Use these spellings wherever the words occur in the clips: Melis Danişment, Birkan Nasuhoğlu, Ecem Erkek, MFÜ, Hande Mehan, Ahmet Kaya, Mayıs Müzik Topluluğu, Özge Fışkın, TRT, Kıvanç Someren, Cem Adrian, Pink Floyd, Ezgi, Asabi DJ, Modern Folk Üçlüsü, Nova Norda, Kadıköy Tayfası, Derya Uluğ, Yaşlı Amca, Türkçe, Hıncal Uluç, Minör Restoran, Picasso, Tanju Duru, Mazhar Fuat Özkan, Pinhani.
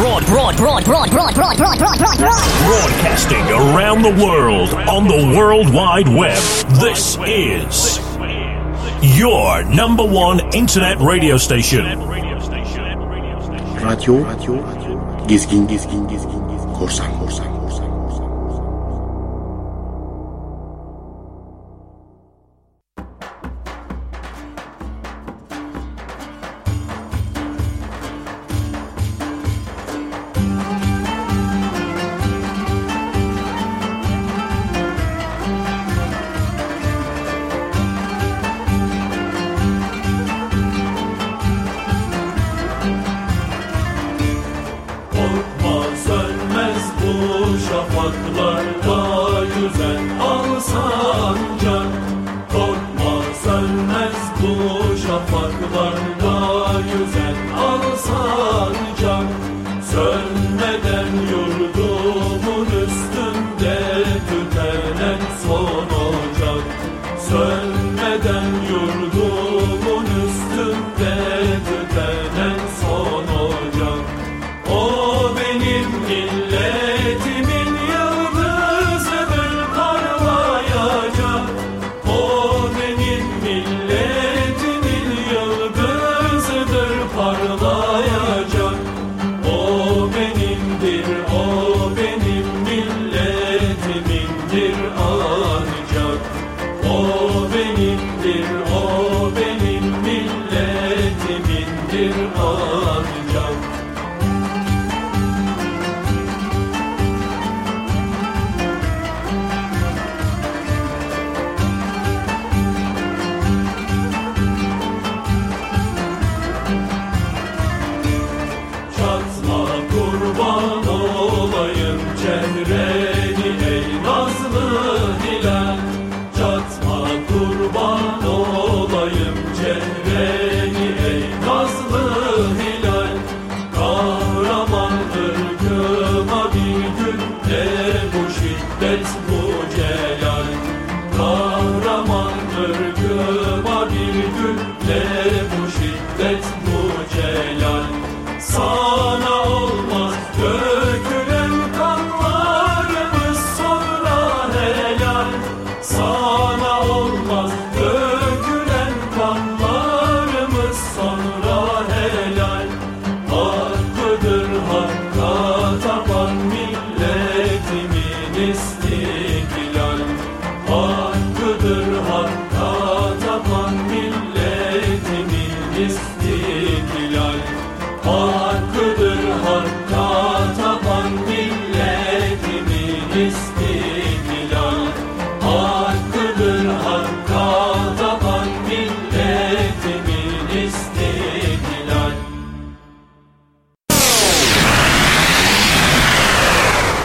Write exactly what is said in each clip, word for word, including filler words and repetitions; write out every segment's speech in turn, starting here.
Broad, broad, broad, broad, broad, broad, broad, broad, broad, broadcasting around the world on the World Wide Web. This is your number one internet radio station. Radyo, radyo, radyo. Gezgin, gezgin, gezgin, gezgin. Korsan, korsan.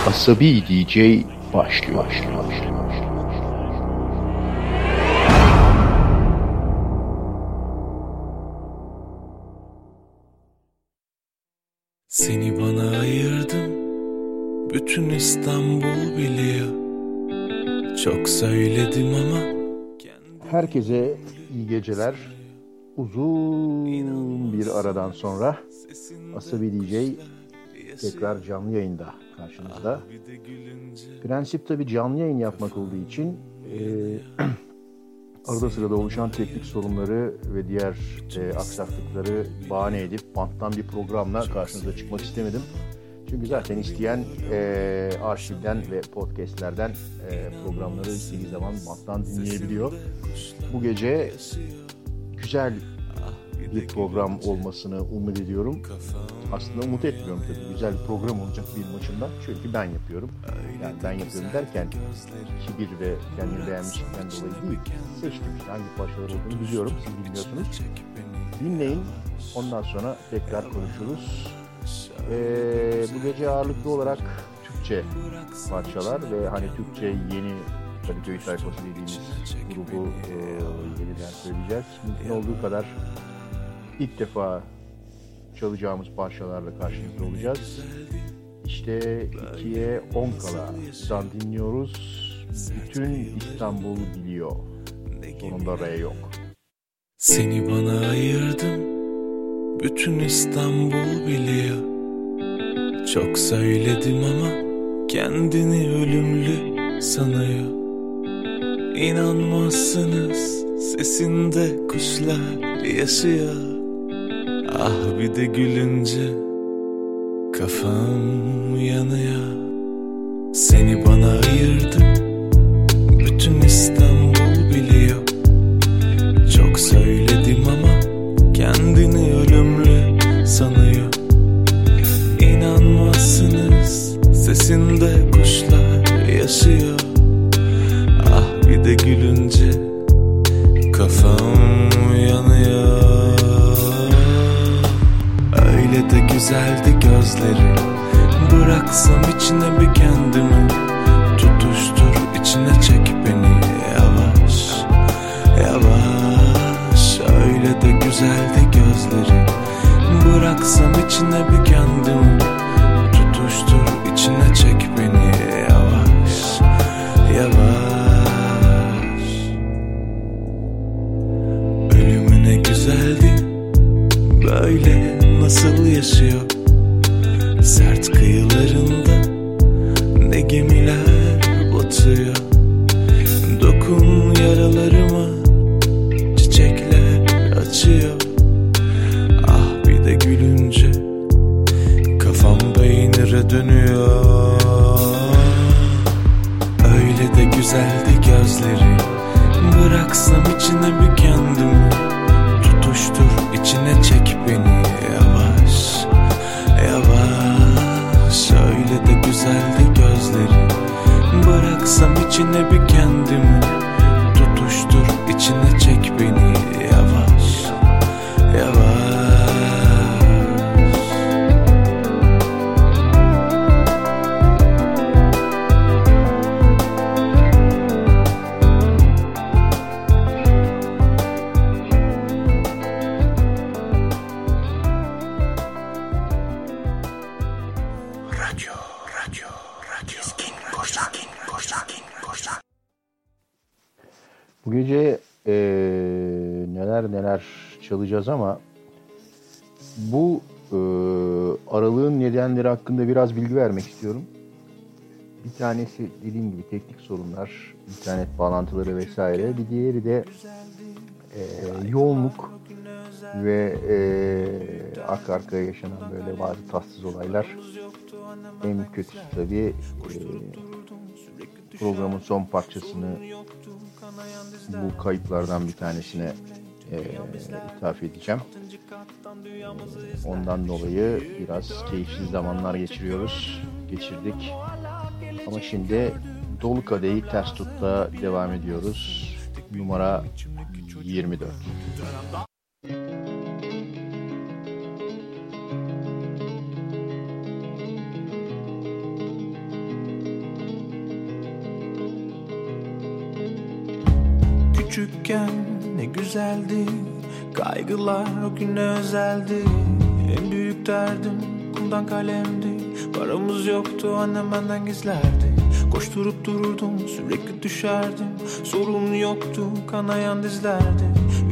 Asabi D J başlıyor. Seni bana ayırdım, bütün İstanbul biliyor. Çok söyledim ama. Herkese iyi geceler. Uzun bir aradan sonra Asabi D J tekrar canlı yayında karşınızda. Prensip tabii canlı yayın yapmak olduğu için e, arada sırada oluşan teknik sorunları ve diğer e, aksaklıkları bahane edip banttan bir programla karşınıza çıkmak istemedim. Çünkü zaten isteyen e, arşivden ve podcastlerden e, programları istediği zaman banttan dinleyebiliyor. Bu gece güzel bir program olmasını umut ediyorum. Aslında umut etmiyorum tabii. Güzel bir program olacak bir maçımdan. Çünkü ben yapıyorum. Yani ben yapıyorum derken kibir ve kendini beğenmişlikten dolayı değil. Seçtim işte hangi parçalar olduğunu biliyorum. Siz bilmiyorsunuz. Dinleyin. Ondan sonra tekrar konuşuruz. Ee, bu gece ağırlıklı olarak Türkçe parçalar ve hani Türkçe yeni Kadıköy Tayfası dediğimiz grubu e, yeniden söyleyeceğiz. Mümkün olduğu kadar İlk defa çalacağımız parçalarla karşınızda olacağız. İşte ikiye on kala'dan dinliyoruz. Bütün İstanbul biliyor. Sonunda R yok. Seni bana ayırdım. Bütün İstanbul biliyor. Çok söyledim ama kendini ölümlü sanıyor. İnanmazsınız, sesinde kuşlar yaşıyor. Ah bir de gülünce kafam yanıyor. Seni bana ayırdı, bütün İstanbul biliyor. Çok söyledim ama kendini ölümlü sanıyor. İnanmazsınız, sesinde kuşlar yaşıyor. Ah bir de gülünce kafam yanıyor. Öyle de güzeldi gözleri, bıraksam içine bir kendimi. Tutuştur içine çek beni yavaş yavaş. Öyle de güzeldi gözleri, bıraksam içine bir kendimi. Tutuştur içine çek beni yavaş yavaş. Ölümüne güzeldi, böyle nasıl yaşıyor? Sert kıyılarında ne gemiler batıyor. Dokun yaralarıma, çiçekler açıyor. Ah bir de gülünce kafam peynire dönüyor. Öyle de güzeldi gözleri, bıraksam içine bir kendimi. Tutuştur içine çek beni yavaş yavaş. Öyle de güzeldi gözleri, bıraksam içine bir kendimi. Tutuştur içine çek beni yavaş yavaş. Bu gece e, neler neler çalacağız ama bu e, aralığın nedenleri hakkında biraz bilgi vermek istiyorum. Bir tanesi dediğim gibi teknik sorunlar, internet bağlantıları vesaire. Bir diğeri de e, yoğunluk ve e, arka arkaya yaşanan böyle bazı tatsız olaylar. En kötüsü tabii e, programın son parçasını bu kayıplardan bir tanesine e, ithaf edeceğim. Ondan dolayı biraz keyifsiz zamanlar geçiriyoruz. Geçirdik. Ama şimdi Dolu Kadehi Ters Tut'ta devam ediyoruz. Numara yirmi dört. Küçükken ne güzeldi, kaygılar o güne özeldi. En büyük derdim kumdan kalemdi. Paramız yoktu, annem benden gizlerdi. Koşturup dururdum, sürekli düşerdim. Sorun yoktu, kanayan dizlerdi.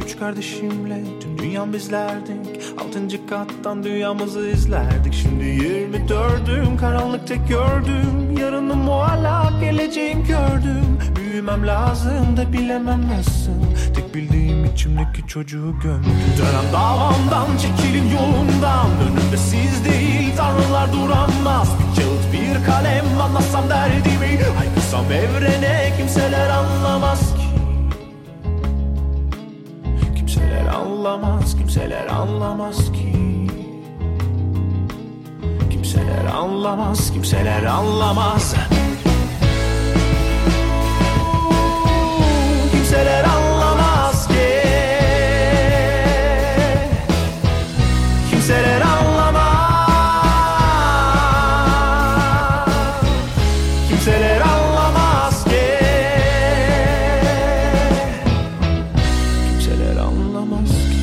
Üç kardeşimle tüm dünyam bizlerdik. Altıncı kattan dünyamızı izlerdik. Şimdi yirmi dördüm, karanlık tek gördüm. Yarınım muallak, geleceğim gördüm. Bilmem lazım da bilemem nasıl. Tek bildiğim içimdeki çocuğu gömdüm. Dönem davamdan, çekilin yolundan. Önümde siz değil, tanrılar duramaz. Bir kağıt bir kalem, anlatsam derdimi. Haykırsam evrene, kimseler anlamaz ki. Kimseler anlamaz, kimseler anlamaz ki. Kimseler anlamaz, kimseler anlamaz. Kimseler anlamaz ki. Kimseler anlamaz. Kimseler anlamaz ki. Kimseler anlamaz ki.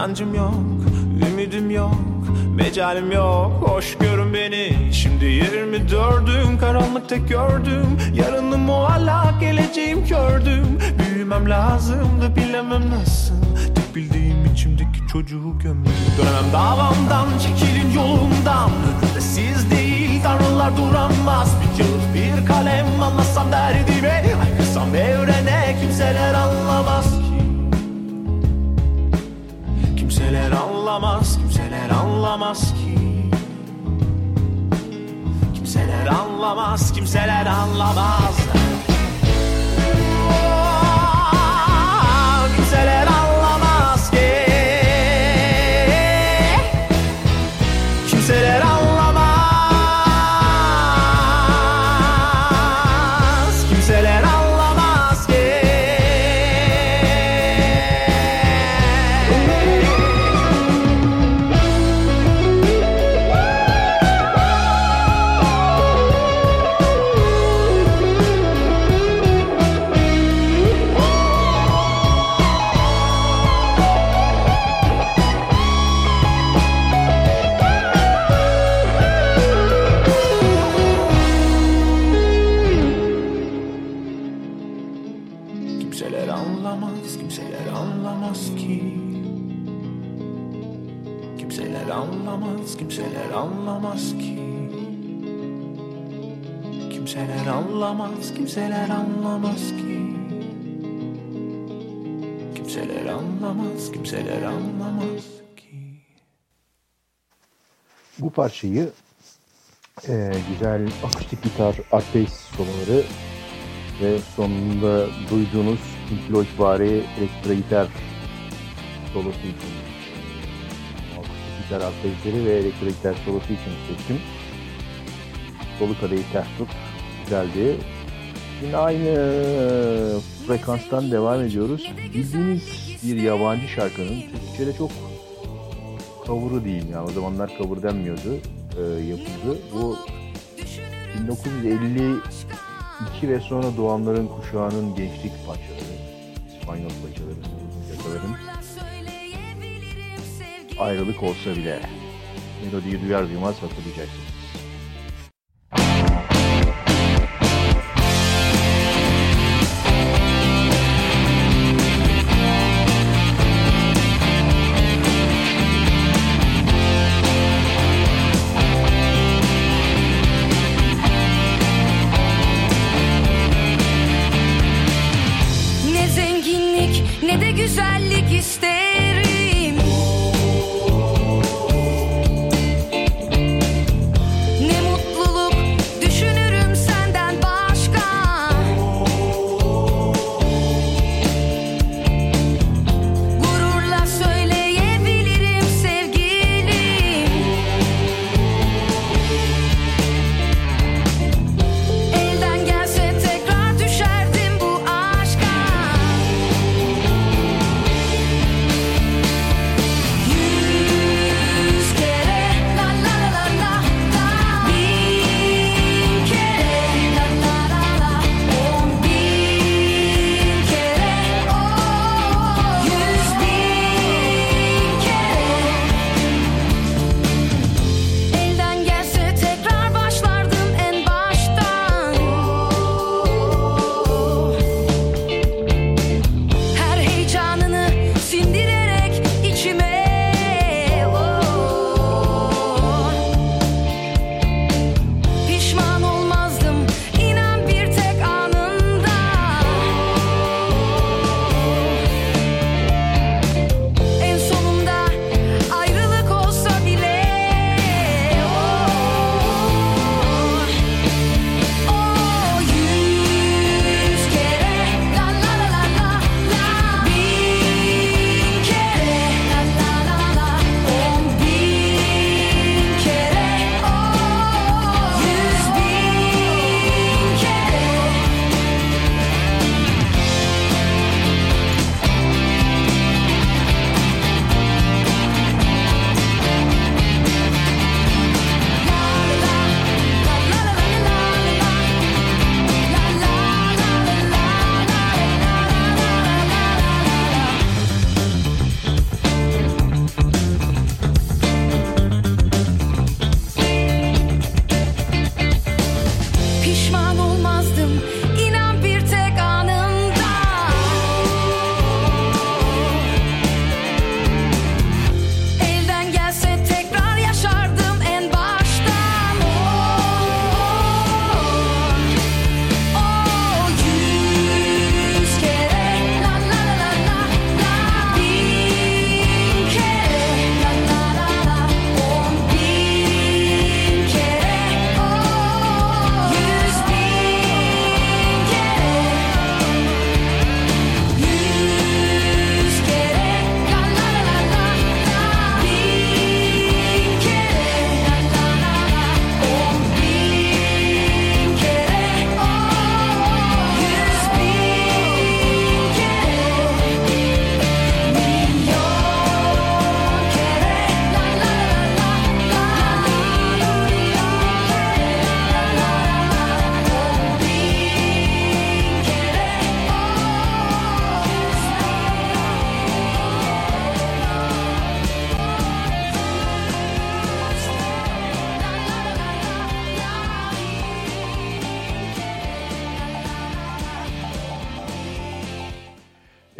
İnancım yok, ümidim yok, mecalim yok. Hoş görün beni. Şimdi yirmi dördüm, karanlık tek gördüm. Yarınım muallak, geleceğim kördüm. Büyümem lazımdı, bilemem nasıl. Tek bildiğim içimdeki çocuğu gömdüm. Dönemem davamdan, çekilin yolumdan. Önümde siz değil, tanrılar duramaz. Bir kağıt, bir kalem, anlasam derdime. Aykırsam evrene, kimseler anlamaz. Kimseler anlamaz, kimseler anlamaz ki. Kimseler anlamaz, kimseler anlamaz. Oo, kimseler anlamaz ki. Kimseler anlamaz, kimseler anlamaz. Kimseler anlamaz ki. Kimseler anlamaz, kimseler anlamaz ki. Kimseler anlamaz, kimseler anlamaz ki. Bu parçayı e, güzel akustik gitar, art bass soloları ve sonunda duyduğunuz Pink Floydvari elektro gitar solosu için, alt sesleri ve elektronikler solosu için seçtim. Solu kadeyi ters tut. Güzeldi. Şimdi aynı frekanstan devam ediyoruz. Bildiğiniz bir yabancı şarkının Türkçe'de çok cover'ı değil yani. O zamanlar cover denmiyordu. E, yapıldı. Bu bin dokuz yüz elli iki ve sonra doğanların kuşağının gençlik parçaları. İspanyol parçaları. Yakalarım. Ayrılık olsa bile melodiyi duyar duymaz hatırlayacaksınız. Ne zenginlik ne de güzellik isterim.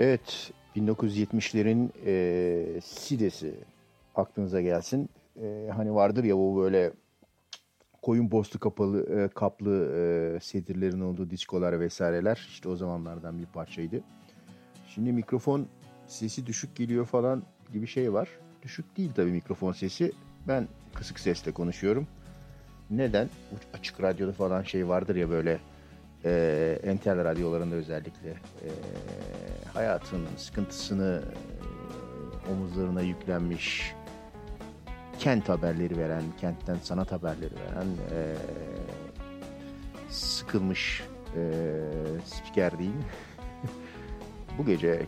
Evet, bin dokuz yüz yetmişlerin e, sidesi aklınıza gelsin. E, hani vardır ya o böyle koyun bostu kapalı, e, kaplı e, sedirlerin olduğu diskolar vesaireler. İşte o zamanlardan bir parçaydı. Şimdi mikrofon sesi düşük geliyor falan gibi şey var. Düşük değil tabii mikrofon sesi. Ben kısık sesle konuşuyorum. Neden? Açık radyoda falan şey vardır ya böyle e, entel radyolarında özellikle e, hayatının sıkıntısını e, omuzlarına yüklenmiş kent haberleri veren, kentten sanat haberleri veren e, sıkılmış e, spiker diyeyim. Bu gece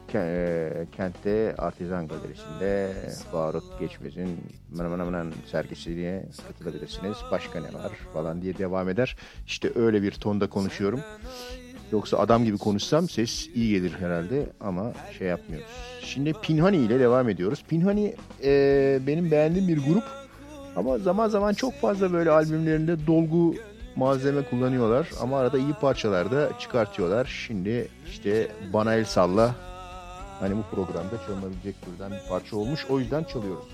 kentte Artizan Galerisi'nde Faruk Geçmez'in mına mına mına sergisine katılabilirsiniz. Başka ne var falan diye devam eder. İşte öyle bir tonda konuşuyorum. Yoksa adam gibi konuşsam ses iyi gelir herhalde ama şey yapmıyoruz. Şimdi Pinhani ile devam ediyoruz. Pinhani e, benim beğendiğim bir grup ama zaman zaman çok fazla böyle albümlerinde dolgu malzeme kullanıyorlar ama arada iyi parçalar da çıkartıyorlar. Şimdi işte Bana El Salla hani bu programda çalınabilecek türden bir parça olmuş, o yüzden çalıyoruz.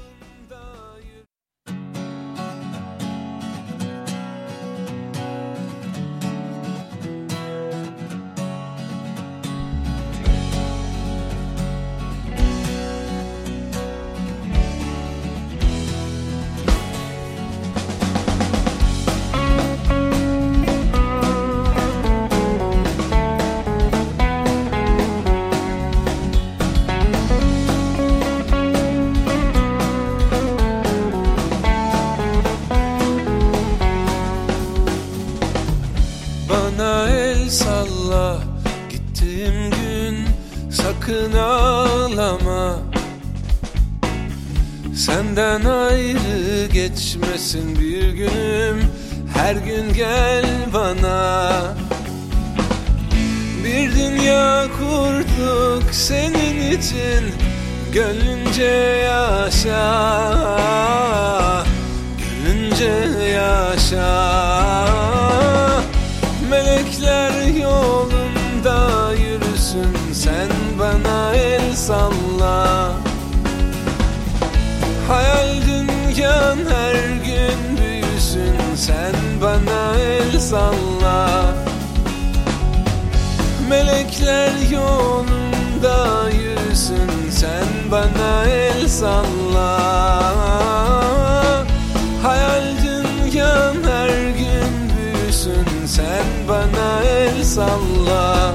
Bir günüm her gün gel bana. Bir dünya kurduk senin için, gönlünce yaşa, gönlünce yaşa. Melekler yolunda yürüsün, sen bana el salla. Hayal dünyan her gün büyüsün, sen bana el salla. Melekler yolunda yürüsün, sen bana el salla. Hayal dünyan her gün büyüsün, sen bana el salla.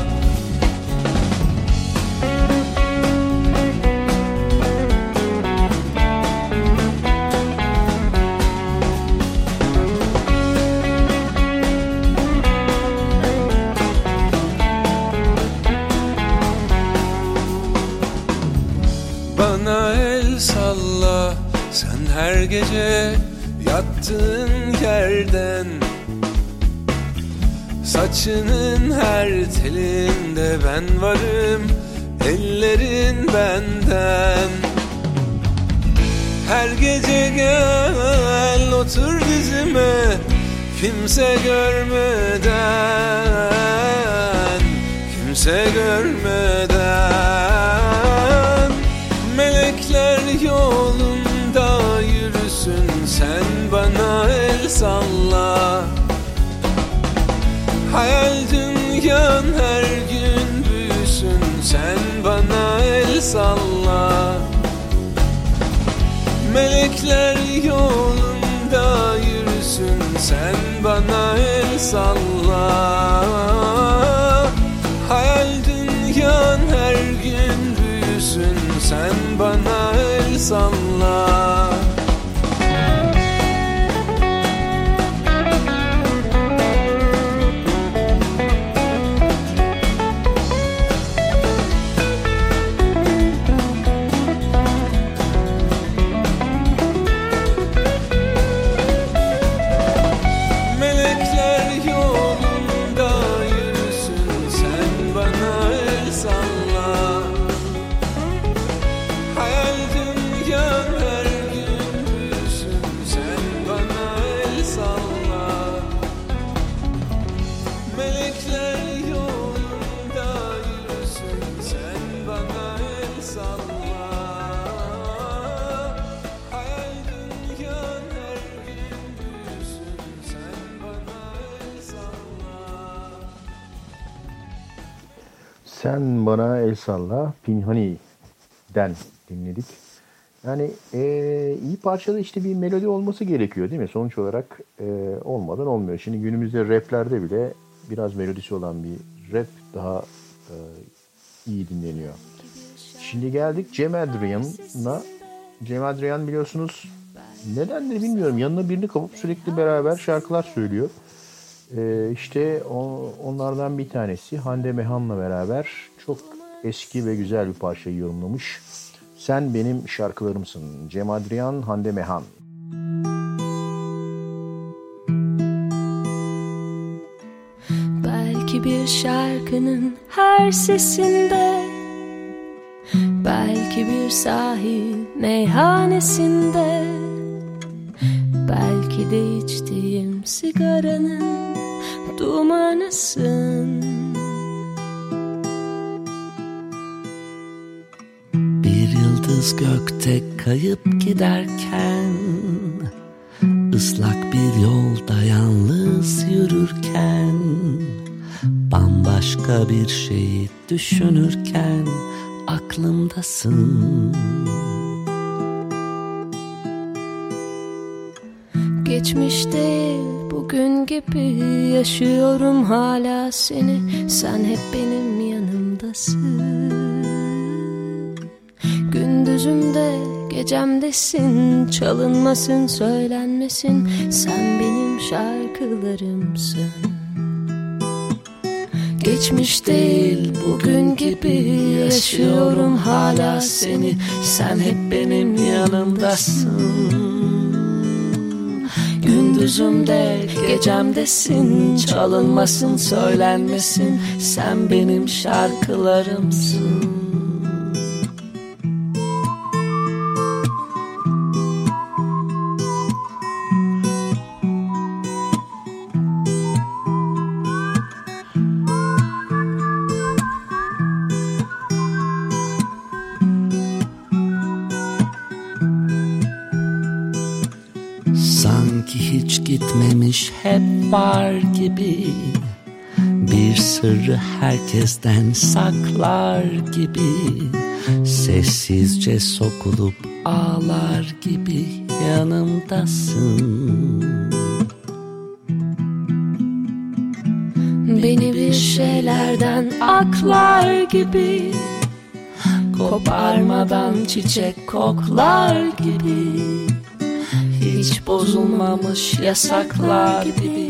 Her gece yattığın yerden, saçının her telinde ben varım, ellerin benden. Her gece gel otur dizime, kimse görmeden, kimse görmeden. Melekler yolun yürüsün, sen bana el salla. Hayal dünyan her gün büyüsün, sen bana el salla. Melekler yolunda yürüsün, sen bana el salla. Hayal dünyan her gün büyüsün, sen bana el salla. Hayal dünya her gün Sen Bana El Salla, Pinhani'den dinledik. Yani e, iyi parçada işte bir melodi olması gerekiyor değil mi? Sonuç olarak e, olmadan olmuyor. Şimdi günümüzde raplerde bile biraz melodisi olan bir rap daha e, iyi dinleniyor. Şimdi geldik Cem Adrian'a. Cem Adrian biliyorsunuz, nedendir bilmiyorum, yanına birini kapıp sürekli beraber şarkılar söylüyor. Ee, işte o, onlardan bir tanesi Hande Mehan'la beraber çok eski ve güzel bir parçayı yorumlamış. Sen Benim Şarkılarımsın. Cem Adrian, Hande Mehan. Belki bir şarkının her sesinde, belki bir sahil meyhanesinde, belki de içtiğim sigaranın dumanısın. Bir yıldız gökte kayıp giderken, ıslak bir yolda yalnız yürürken, bambaşka bir şeyi düşünürken aklımdasın. Geçmiş değil bugün gibi, yaşıyorum hala seni, sen hep benim yanımdasın. Gündüzümde gecemdesin, çalınmasın söylenmesin, sen benim şarkılarımsın. Geçmiş değil bugün gibi, yaşıyorum hala seni, sen hep benim yanımdasın. Gündüzümde gecemdesin, çalınmasın söylenmesin, sen benim şarkılarımsın. Hep var gibi, bir sırrı herkesten saklar gibi, sessizce sokulup ağlar gibi yanımdasın. Beni bir şeylerden aklar gibi, koparmadan çiçek koklar gibi, hiç bozulmamış yasaklar gibi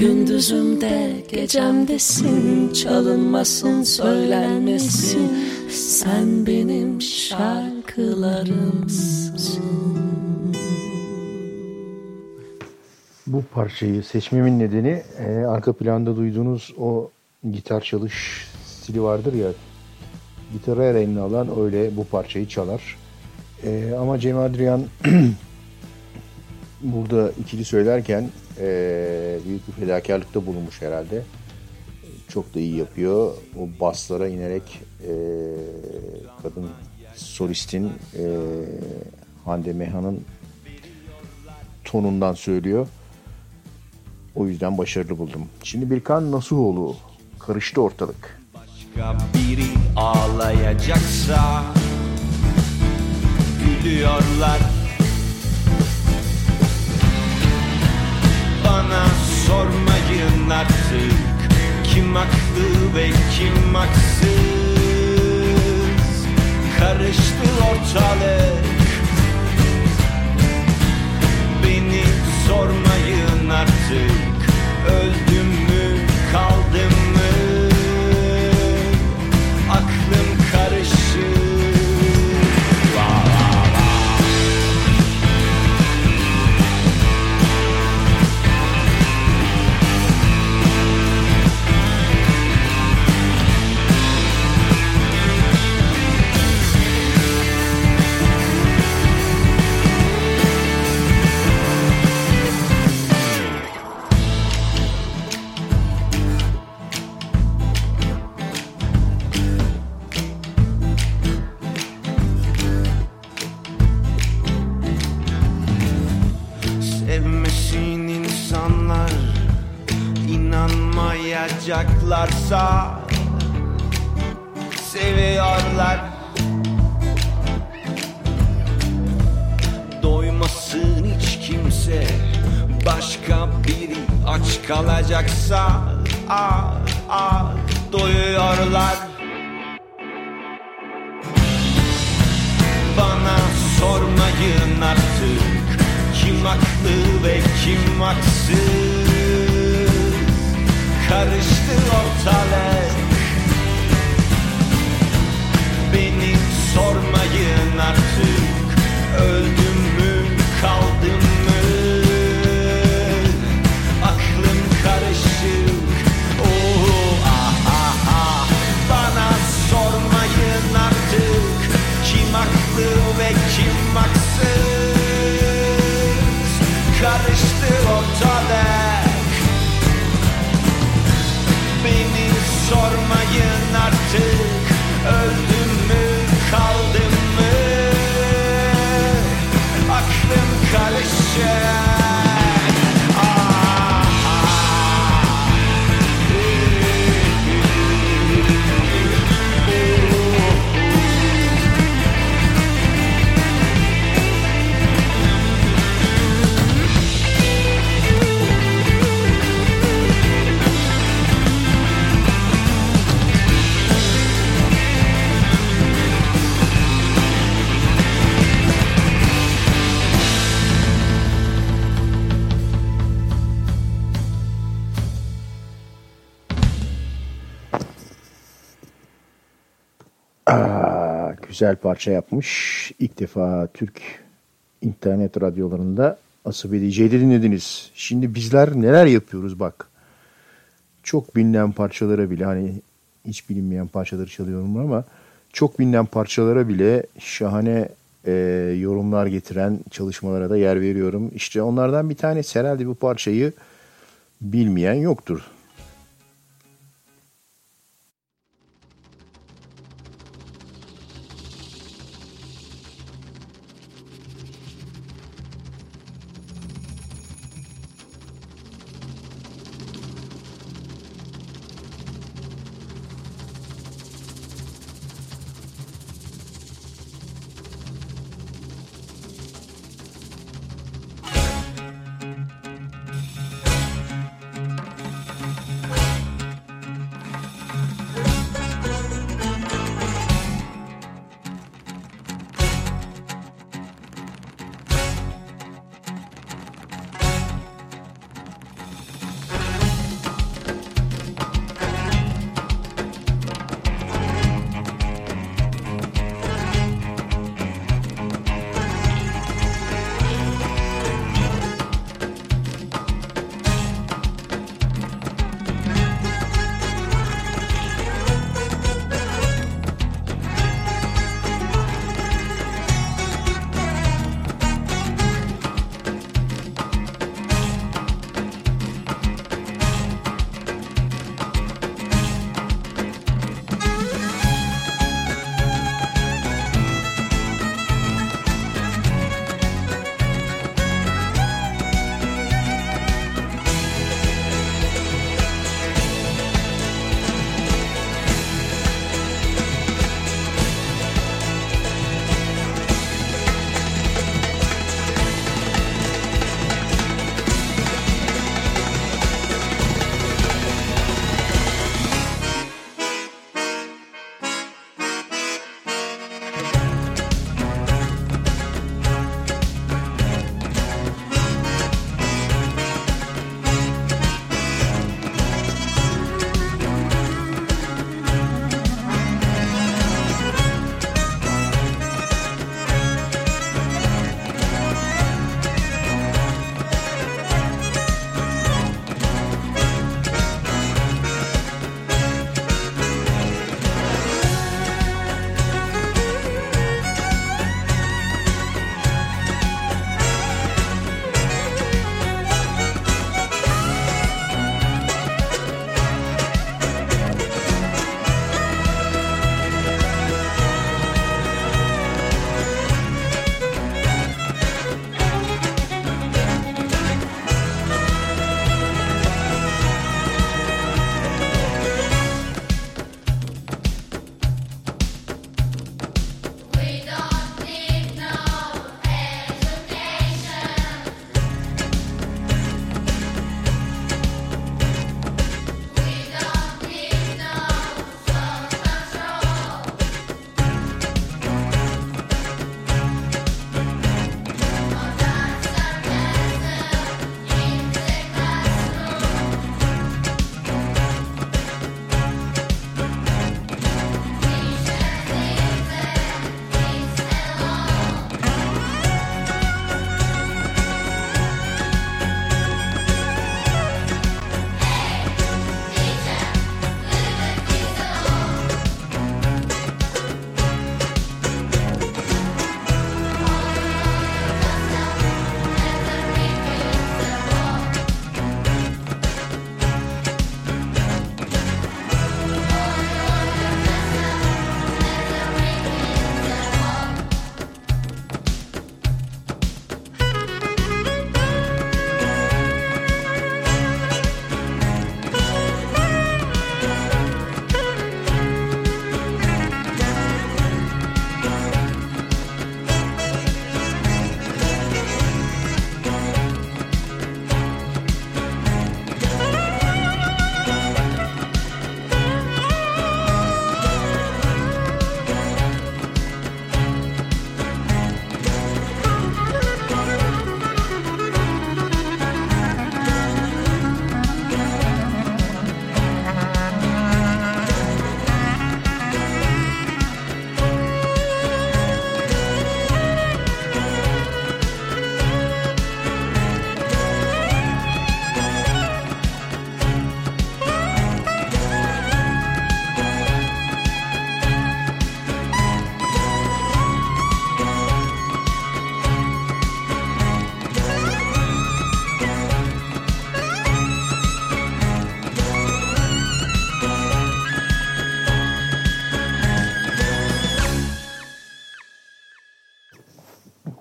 Gündüzümde gecemdesin, çalınmasın söylenmesin, sen benim şarkılarımsın. Bu parçayı seçmemin nedeni e, arka planda duyduğunuz o gitar çalış stili vardır ya, gitarı her eline alan öyle bu parçayı çalar. E, ama Cem Adrian burada ikili söylerken Ee, büyük bir fedakarlıkta bulunmuş herhalde. Çok da iyi yapıyor. O baslara inerek e, kadın solistin e, Hande Mehan'ın tonundan söylüyor. O yüzden başarılı buldum. Şimdi Birkan Nasuhoğlu, karıştı ortalık. Başka biri ağlayacaksa gülüyorlar. Bana sormayın artık, kim haklı ve kim haksız, karıştı ortalık, yapacaklarsa seviyorlar. Doymasın hiç kimse, başka biri aç kalacaksa ah ah doyuyorlar. Bana sormayın artık kim haklı ve kim haksız, karıştı ortalık. Beni sormayın artık, öldüm mü kaldım mı, aklım karışık. Oh ah ah ah. Bana sormayın artık kim haklı ve kim haksız, karıştı ortalık. Beni sormayın artık, öldüm mü kaldım mı, aklım karışır. Ah, Aa, güzel parça yapmış. İlk defa Türk internet radyolarında Asabi D J'yi dinlediniz. Şimdi bizler neler yapıyoruz bak. Çok bilinen parçalara bile, hani hiç bilinmeyen parçaları çalıyorum ama çok bilinen parçalara bile şahane e, yorumlar getiren çalışmalara da yer veriyorum. İşte onlardan bir tanesi, herhalde bu parçayı bilmeyen yoktur.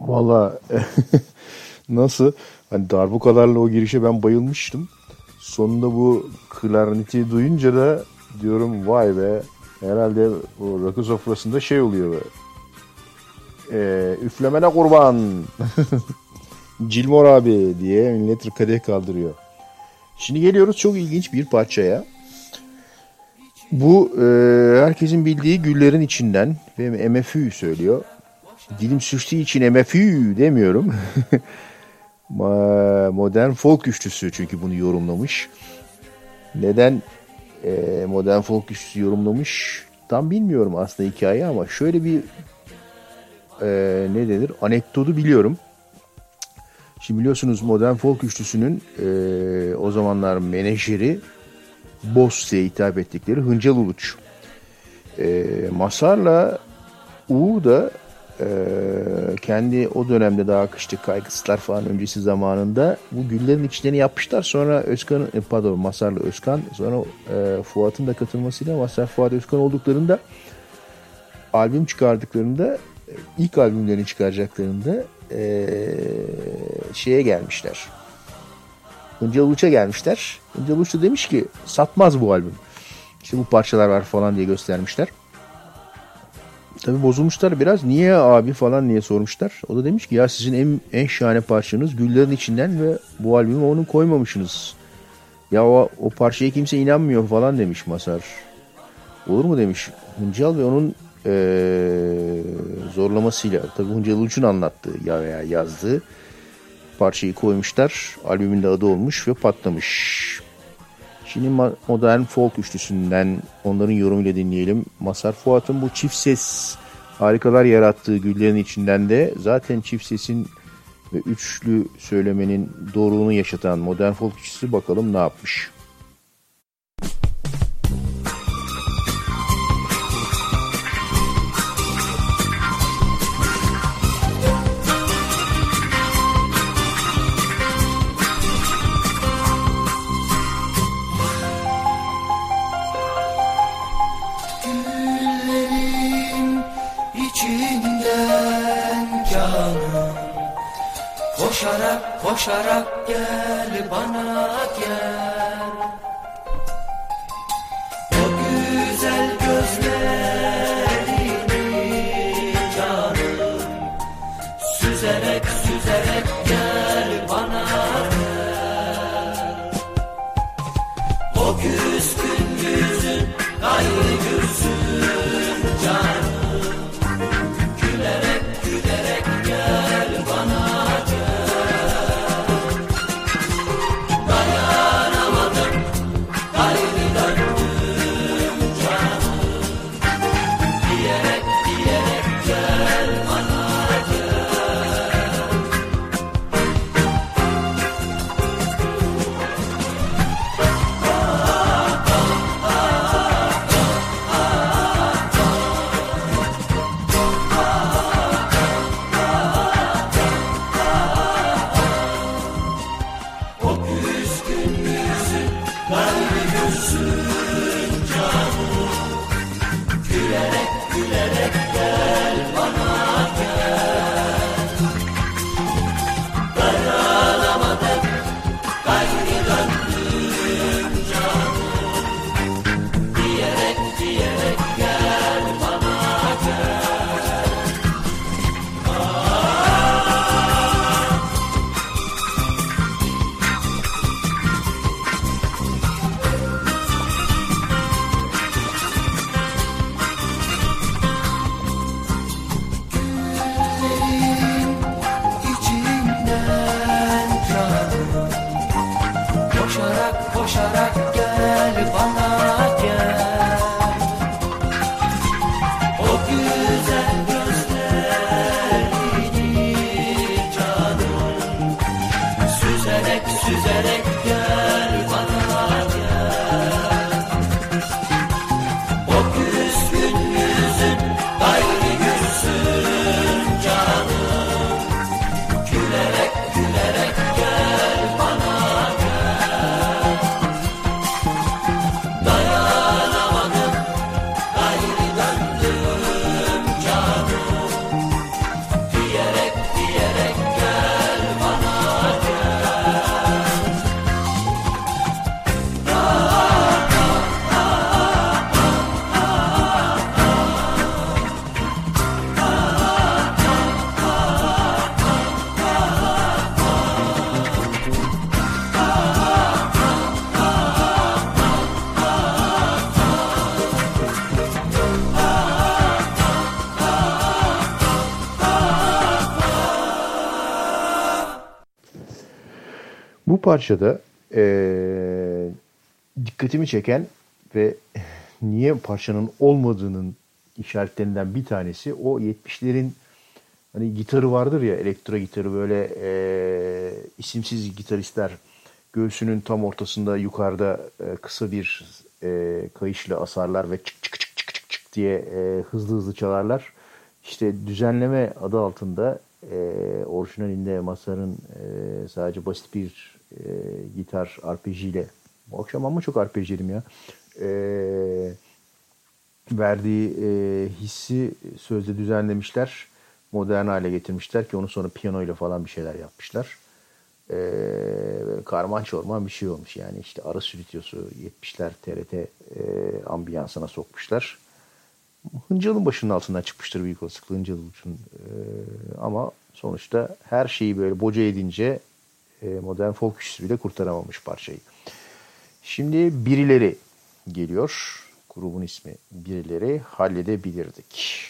Vallahi nasıl? Hani darbukalarla o girişe ben bayılmıştım. Sonunda bu klarneti duyunca da diyorum vay be, herhalde o rakı sofrasında şey oluyor be. E, üflemene kurban. Cilmor abi diye millet kadeh kaldırıyor. Şimdi geliyoruz çok ilginç bir parçaya. Bu e, herkesin bildiği Güllerin İçinden ve M F Ü söylüyor. Dilim sürçtüğü için M F Ü demiyorum. Modern Folk Üçlüsü çünkü bunu yorumlamış. Neden e, Modern Folk Üçlüsü yorumlamış tam bilmiyorum aslında hikaye, ama şöyle bir e, ne denir anekdotu biliyorum. Şimdi biliyorsunuz Modern Folk Üçlüsü'nün e, o zamanlar menajeri Boss diye hitap ettikleri Hıncal Uluç. E, Mazhar'la Uğur da e, kendi o dönemde daha Kışlık Kaygısızlar falan öncesi zamanında bu Güllerin içlerini yapmışlar. Sonra Özkan, pardon Mazhar'la Özkan, sonra e, Fuat'ın da katılmasıyla Mazhar Fuat Özkan olduklarında albüm çıkardıklarında, ilk albümlerini çıkaracaklarında Ee, şeye gelmişler. Hıncal Uluç'a gelmişler. Hıncal Uluç da demiş ki satmaz bu albüm. İşte bu parçalar var falan diye göstermişler. Tabii bozulmuşlar biraz. Niye abi falan diye sormuşlar. O da demiş ki ya sizin en, en şahane parçanız Güllerin içinden ve bu albümü onu koymamışsınız. Ya o, o parçaya kimse inanmıyor falan demiş Mazhar. Olur mu demiş Hıncal ve onun Ee, zorlamasıyla, tabii Hıncal Uluç'un anlattığı ya veya yazdığı parçayı koymuşlar. Albümün de adı olmuş ve patlamış. Şimdi Modern Folk Üçlüsü'nden onların yorumuyla dinleyelim. Mazhar Fuat'ın bu çift ses harikalar yarattığı Güllerin içinden de zaten çift sesin ve üçlü söylemenin doğruluğunu yaşatan Modern Folk Üçlüsü bakalım ne yapmış. Koşarak koşarak gel bana gel. O güzel gözlerini canım süzerek süzerek gel bana gel. O küskün yüzün gayrı gülsün canım, gülerek gülerek gel bana gel. I'm Bu parçada ee, dikkatimi çeken ve niye parçanın olmadığının işaretlerinden bir tanesi o yetmişlerin hani gitarı vardır ya, elektro gitarı, böyle ee, isimsiz gitaristler göğsünün tam ortasında yukarıda e, kısa bir e, kayışla asarlar ve çık çık çık çık çık çık diye e, hızlı hızlı çalarlar. İşte düzenleme adı altında e, orijinalinde Mazhar'ın e, sadece basit bir e, gitar arpejiyle, bu akşam ama çok arpej yedim ya, e, verdiği e, hissi sözde düzenlemişler, modern hale getirmişler ki onu sonra piyanoyla falan bir şeyler yapmışlar. Ee, karman çorman bir şey olmuş. Yani işte ara stüdyosu yetmişler T R T e, ambiyansına sokmuşlar. Hıncal'ın başının altından çıkmıştır büyük olasılıkla, Hıncal Uluç'un. E, ama sonuçta her şeyi böyle boca edince e, modern folk üçlüsü bile kurtaramamış parçayı. Şimdi Birileri geliyor. Grubun ismi Birileri. Halledebilirdik.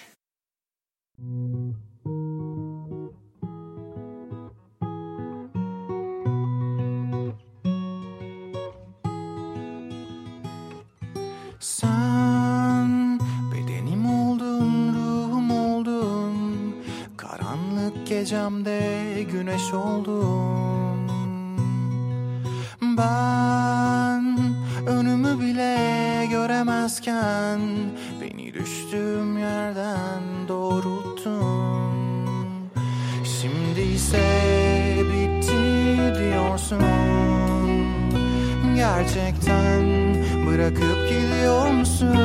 Sen bedenim oldun, ruhum oldun, karanlık gecemde güneş oldun. Ben önümü bile göremezken beni düştüğüm yerden doğrulttun. Şimdi ise bitti diyorsun, gerçekten bırakıp gidiyor musun?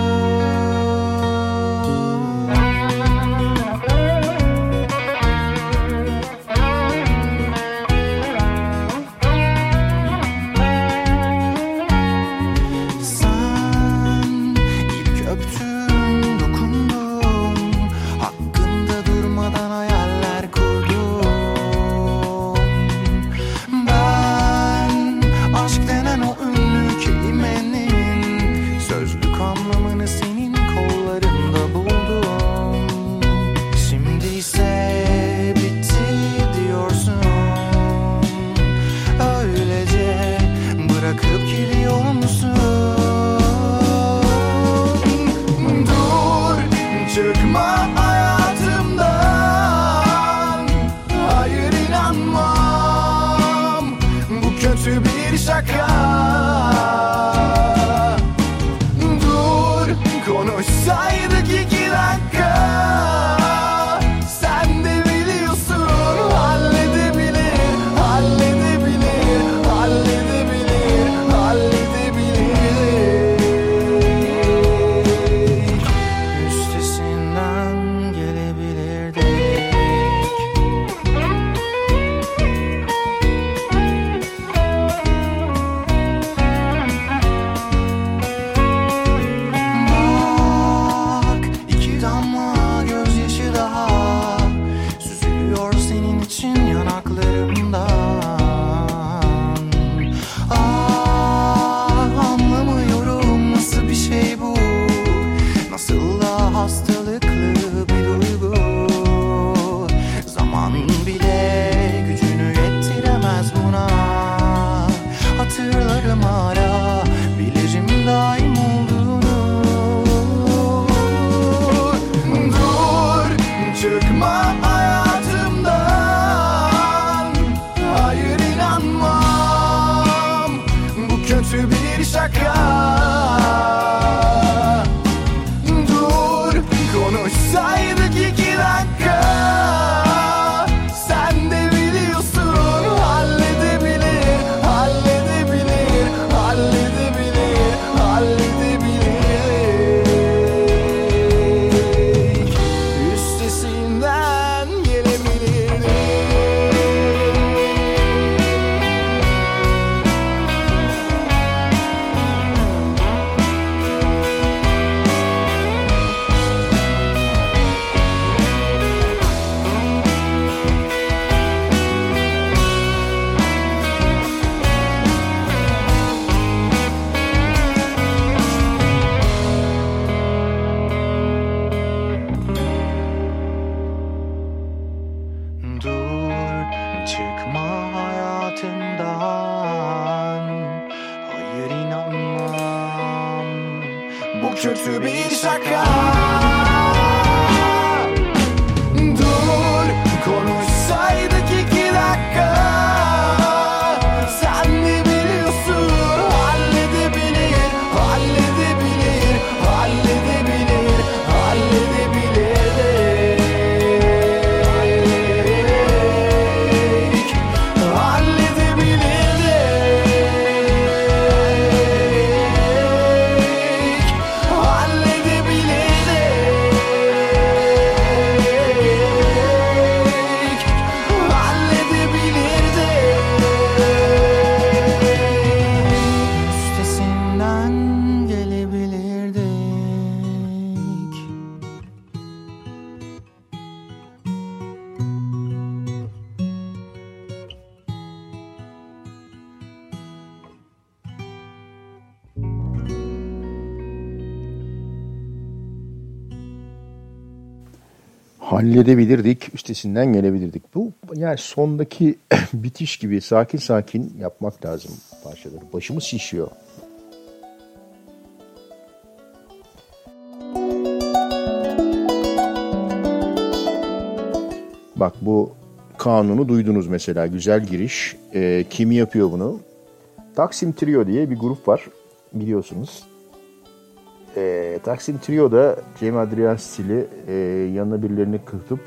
kötü bir şaka. Dur konuşsaydık iki dakika. Sen mi biliyorsun? Halledebilir, halledebilir, halledebilir, halledebilir, halledebilir. Halledebilirdik, üstesinden gelebilirdik. Bu yani sondaki bitiş gibi sakin sakin yapmak lazım parçaları. Başımız şişiyor. Bak bu kanunu duydunuz mesela. Güzel giriş. E, kim yapıyor bunu? Taksim Trio diye bir grup var. Biliyorsunuz. E, Taksim Trio'da Cem Adrian stili e, yanına birilerini kırpıp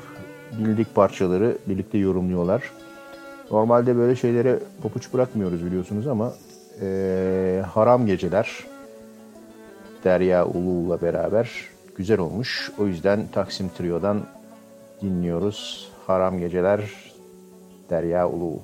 bildik parçaları birlikte yorumluyorlar. Normalde böyle şeylere papuç bırakmıyoruz biliyorsunuz ama e, Haram Geceler Derya Uluğ'la beraber güzel olmuş. O yüzden Taksim Trio'dan dinliyoruz. Haram Geceler Derya Uluğ.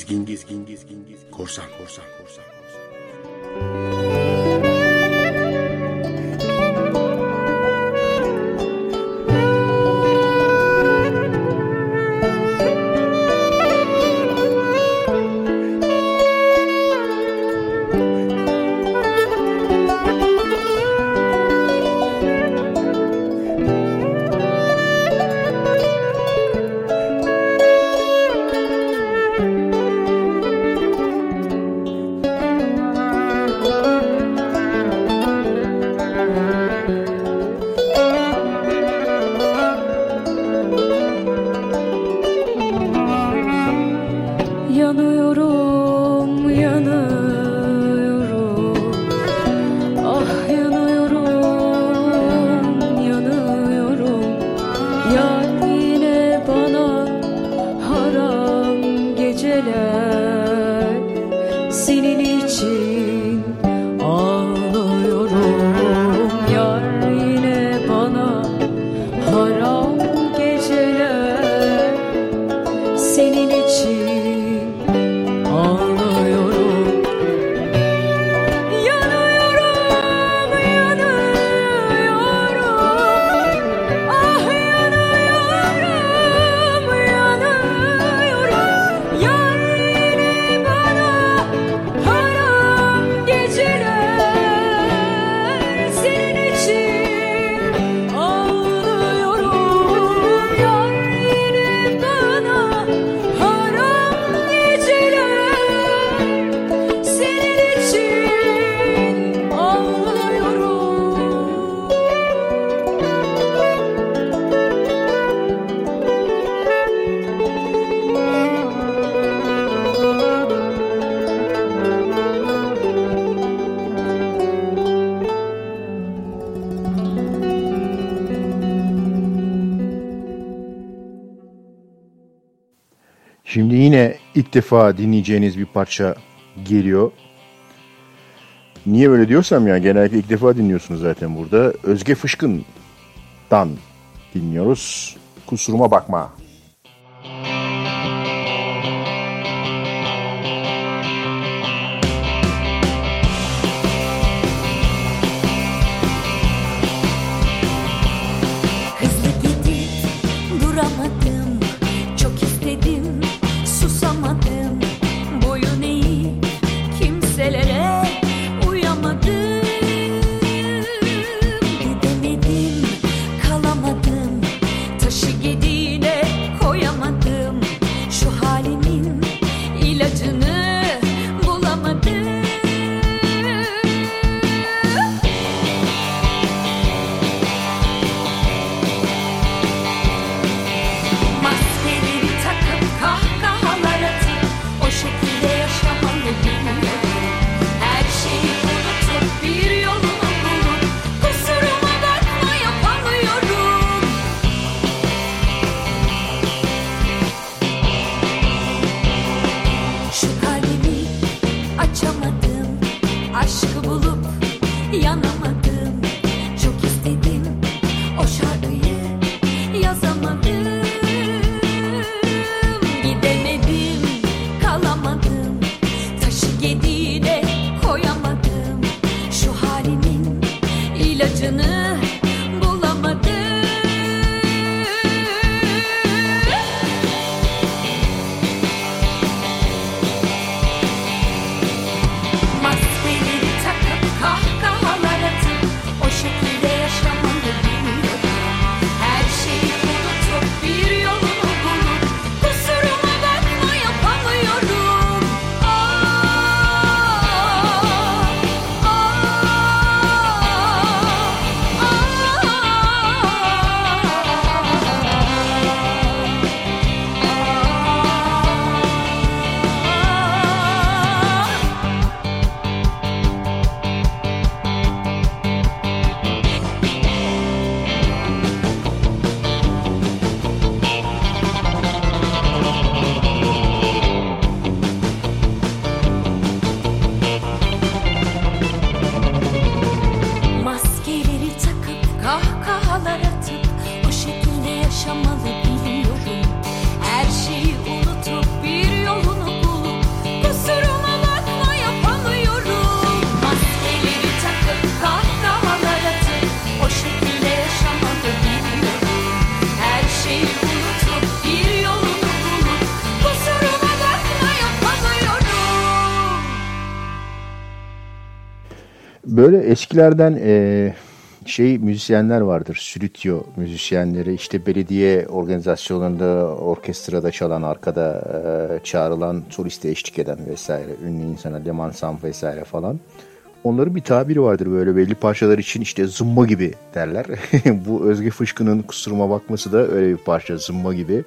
gezgin gezgin gezgin gezgin korsan korsan korsan korsan. Şimdi yine ilk defa dinleyeceğiniz bir parça geliyor. Niye böyle diyorsam ya, genellikle ilk defa dinliyorsunuz zaten burada. Özge Fışkın'dan dinliyoruz. Kusuruma bakma. Şu Böyle eskilerden e, şey müzisyenler vardır. Stüdyo müzisyenleri, işte belediye organizasyonlarında orkestrada çalan, arkada e, çağrılan, soliste eşlik eden vesaire, ünlü insana lemansam vesaire falan. Onların bir tabiri vardır böyle belli parçalar için, işte zımba gibi derler. Bu Özge Fışkın'ın kusuruma bakması da öyle bir parça, zımba gibi.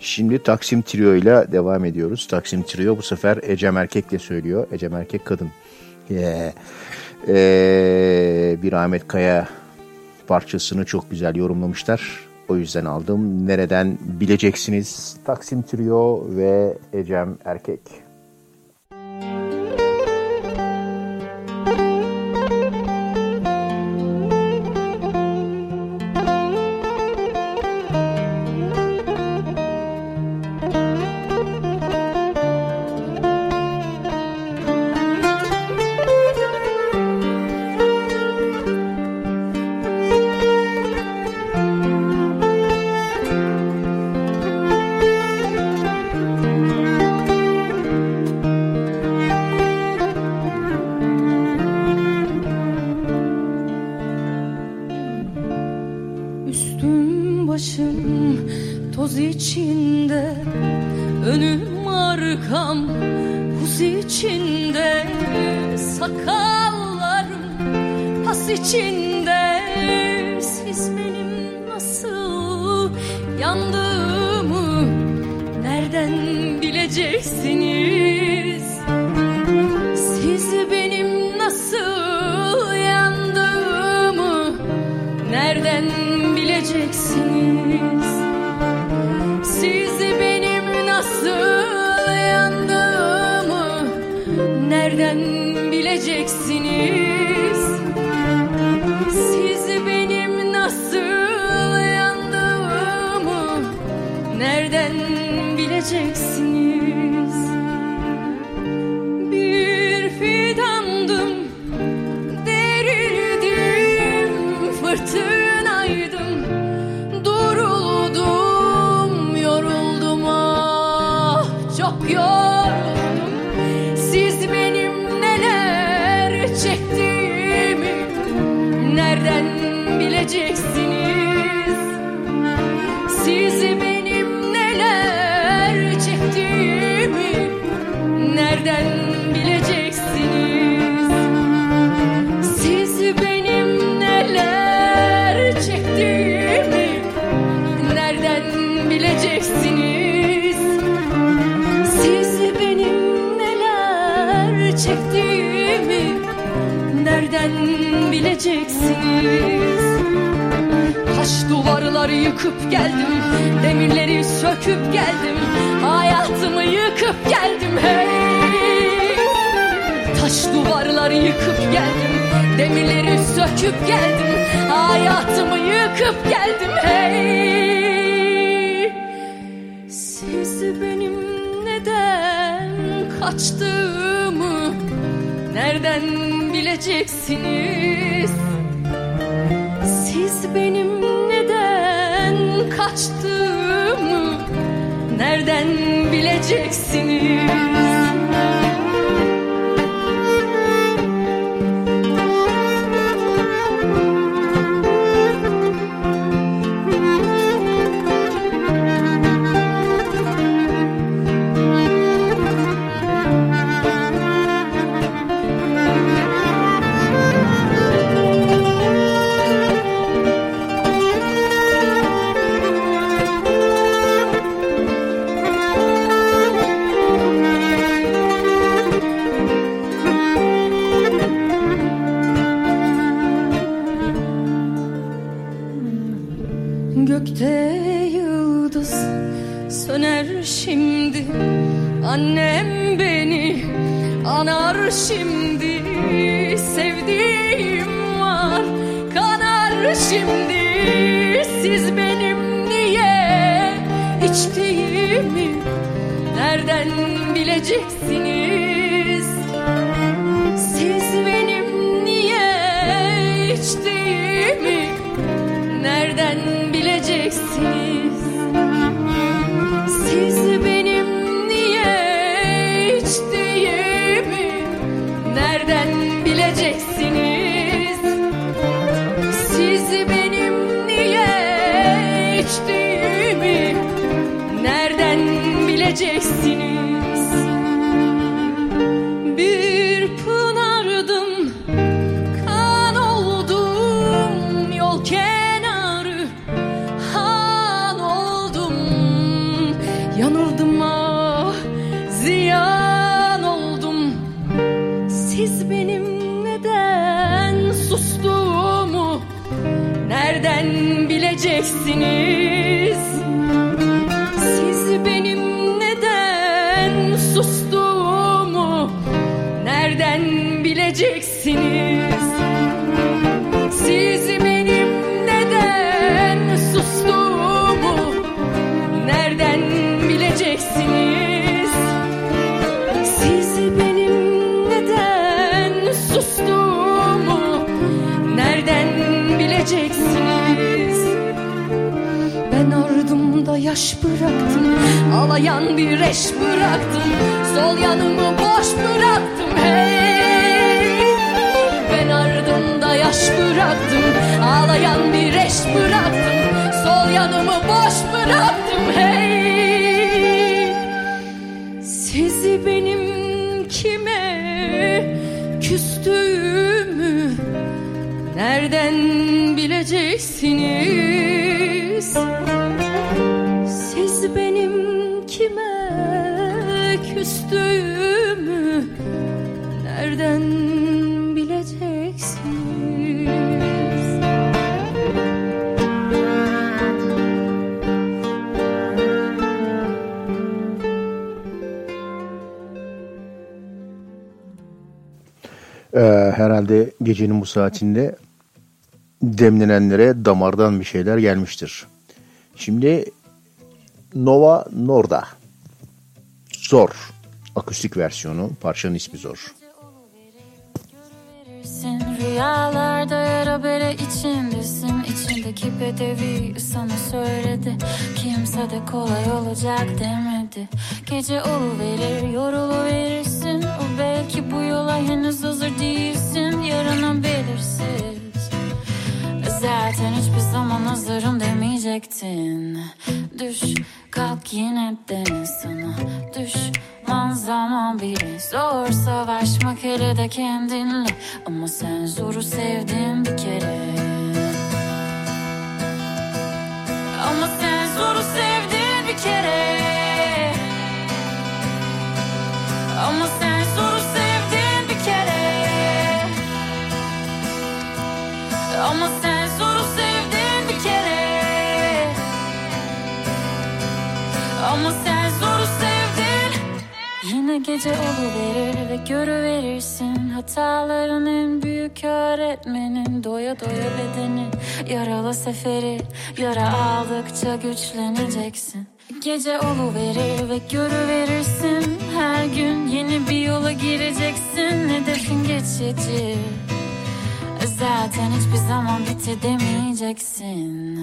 Şimdi Taksim Trio ile devam ediyoruz. Taksim Trio bu sefer Ecem Erkek'le söylüyor. Ecem Erkek kadın. Yeah. Ee, bir Ahmet Kaya parçasını çok güzel yorumlamışlar. O yüzden aldım. Nereden bileceksiniz? Taksim Trio ve Ecem Erkek. Nereden bileceksiniz? göreceksiniz. Bir pınardım, kan oldum, yol kenarı han oldum. Yanıldım ah, ziyan oldum. Siz benim neden sustuğumu nereden bileceksiniz? Benim neden sustuğumu nereden bileceksiniz? Siz benim neden sustuğumu nereden bileceksiniz? Siz benim neden sustuğumu nereden bileceksiniz? Ben ardımda yaş bıraktım, alayan bir eş bıraktım, sol yanımı boş bıraktım hey. Ben ardımda yaş bıraktım, alayan bir eş bıraktım, sol yanımı boş bıraktım hey. Sizi benim kime küstüğümü nereden bileceksiniz? Siz benim kime küstüğümü nereden bileceksiniz? Ee, herhalde gecenin bu saatinde demlenenlere damardan bir şeyler gelmiştir. Şimdi Nova Norda. Zor. Akustik versiyonu. Parçanın ismi Zor. Rüyalarda yara bere içimdesin. İçindeki bedevi sana söyledi. Kimse de kolay olacak demedi. Gece oluverir, yoruluverirsin. O belki bu yola henüz hazır değilsin. Yarına belirsiz. Zaten hiçbir zaman hazırım demeyecektin. Düş kalk yine dene sana. Düşman zaman biri. Zor savaşmak hele de kendinle. Ama sen zoru sevdin bir kere. Ama sen zoru sevdin bir kere. Ama sen zoru sevdin bir kere. Ama sen ama sen zoru sevdin. Yine gece oluverir ve görüverirsin. Hataların en büyük öğretmenin. Doya doya bedeni yarala seferi. Yara aldıkça güçleneceksin. Gece oluverir ve görüverirsin. Her gün yeni bir yola gireceksin. Hedefin geçici. Zaten hiçbir zaman bitti demeyeceksin.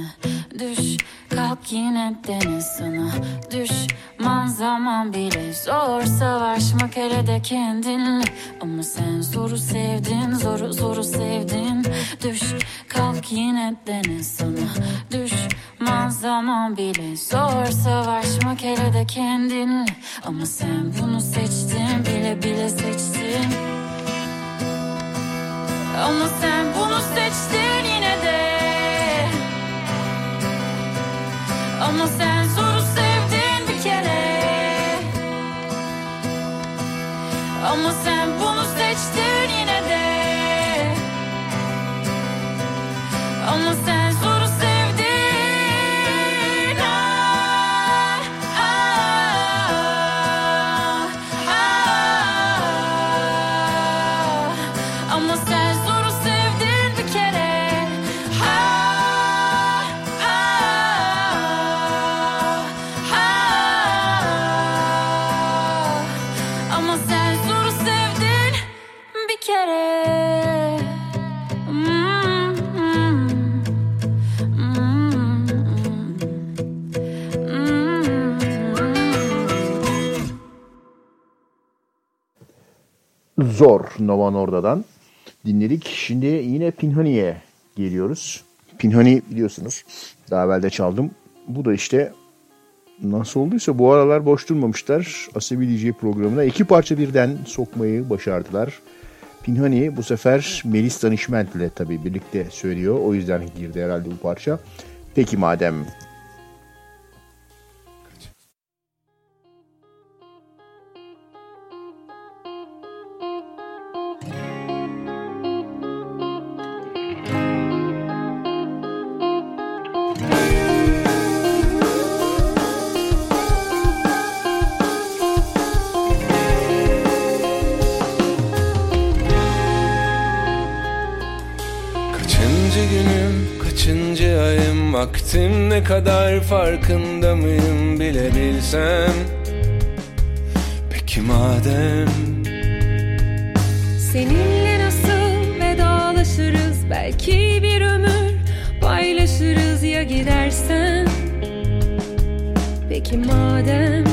Düş kalk yine dene sana. Düşman zaman bile. Zor savaşmak hele de kendinle. Ama sen zoru sevdin. Zoru zoru sevdin. Düş kalk yine dene sana. Düşman zaman bile. Zor savaşmak hele de kendinle. Ama sen bunu seçtin. Bile bile seçtin. Ama sen bunu seçtin yine de. Ama sen zoru sevdin bir kere. Ama sen bunu seçtin yine de. Ama sen zoru sevdin. Ah, ah, ah, ah. Ama sen zoru sevdin bir kere. Zor Nova Norda'dan dinledik. Şimdi yine Pinhani'ye geliyoruz. Pinhani biliyorsunuz daha evvel de çaldım. Bu da işte nasıl olduysa bu aralar boş durmamışlar. Asabi D J programına iki parça birden sokmayı başardılar. Pinhani bu sefer Melis Danişment ile tabii birlikte söylüyor. O yüzden girdi herhalde bu parça. Peki madem... Vaktim ne kadar farkında mıyım bilebilsem. Peki madem seninle nasıl vedalaşırız, belki bir ömür paylaşırız ya gidersen. Peki madem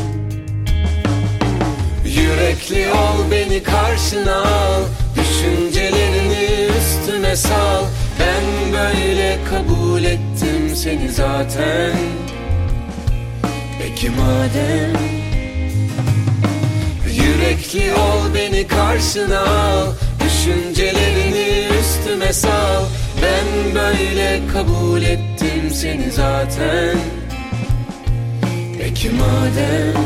yürekli ol, beni karşına al, düşüncelerini üstüme sal. Ben böyle kabul ettim seni zaten. Peki madem yürekli ol, beni karşına al, düşüncelerini üstüme sal. Ben böyle kabul ettim seni zaten. Peki madem.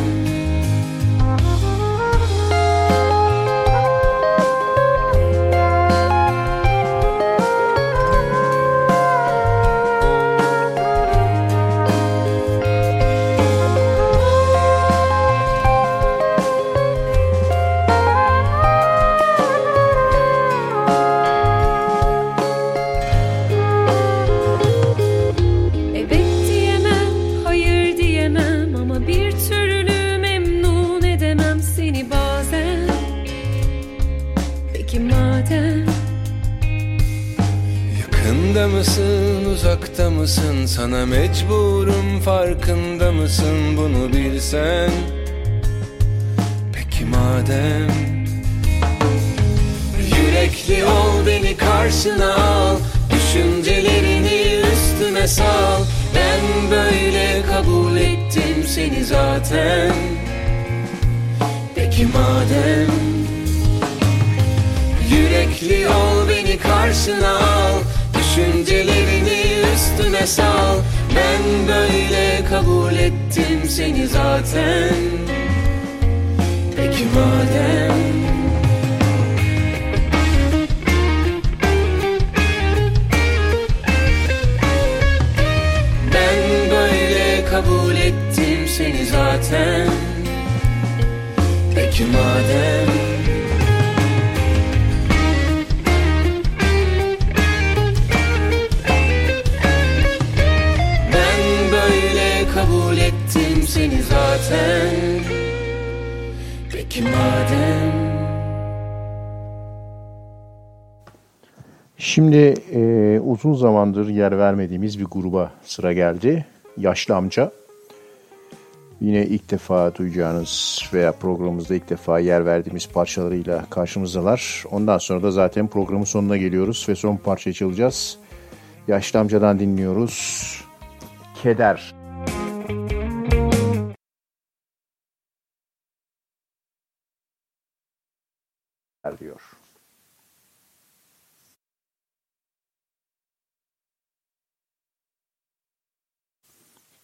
Sana mecburum, farkında mısın, bunu bilsen. Peki madem yürekli ol, beni karşına al, düşüncelerini üstüme sal. Ben böyle kabul ettim seni zaten. Peki madem yürekli ol, beni karşına al, düşüncelerini üstüme sal. Ben böyle kabul ettim seni zaten. Peki madem. Ben böyle kabul ettim seni zaten. Peki madem. Seni zaten. Peki madem. Şimdi e, uzun zamandır yer vermediğimiz bir gruba sıra geldi. Yaşlı Amca. Yine ilk defa duyacağınız veya programımızda ilk defa yer verdiğimiz parçalarıyla karşımızdalar. Ondan sonra da zaten programın sonuna geliyoruz ve son parçayı çalacağız. Yaşlı Amca'dan dinliyoruz. Keder. Diyor.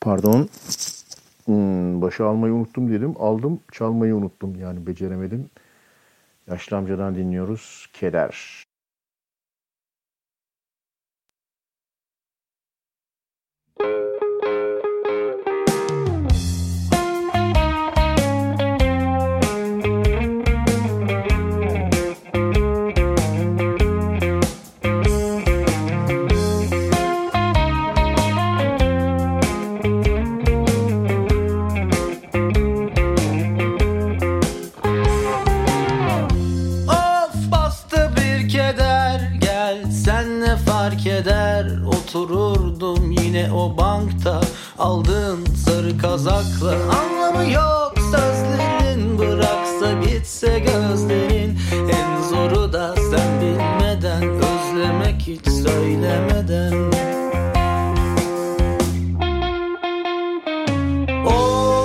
Pardon. Hmm, başa almayı unuttum dedim. Aldım, çalmayı unuttum. Yani beceremedim. Yaşlı Amca'dan dinliyoruz. Keder. Otururdum yine o bankta, aldığın sarı kazakla. Anlamı yok sözlerin, bıraksa gitse gözlerin. En zoru da sen bilmeden, özlemek hiç söylemeden. Oh.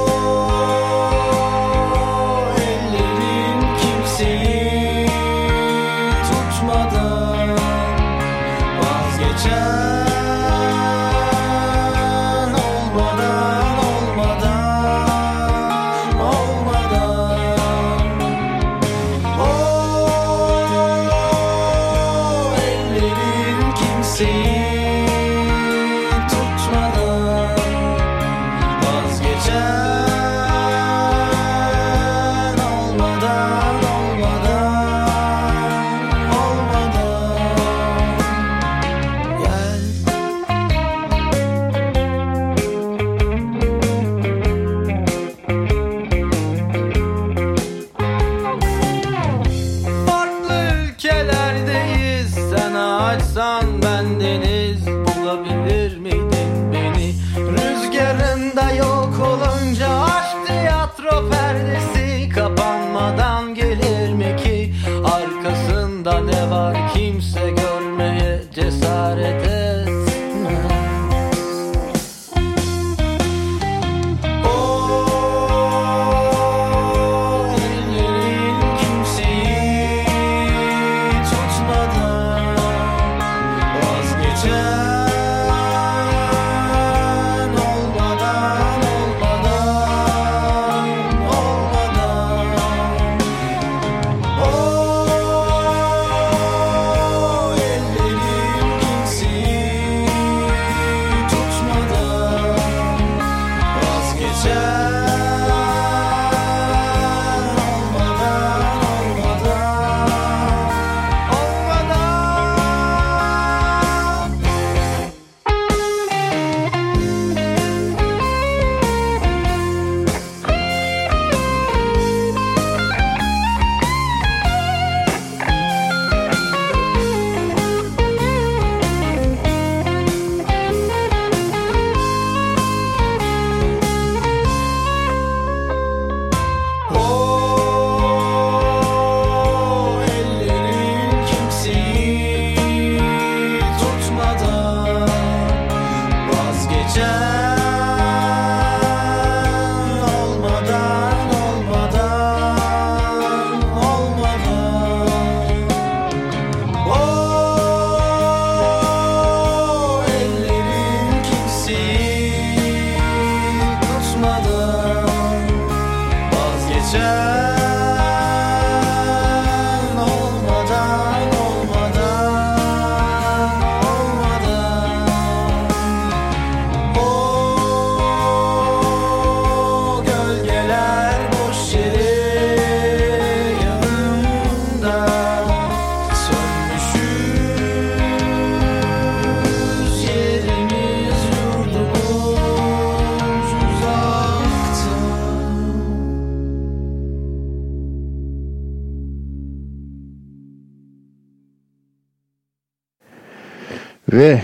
Ve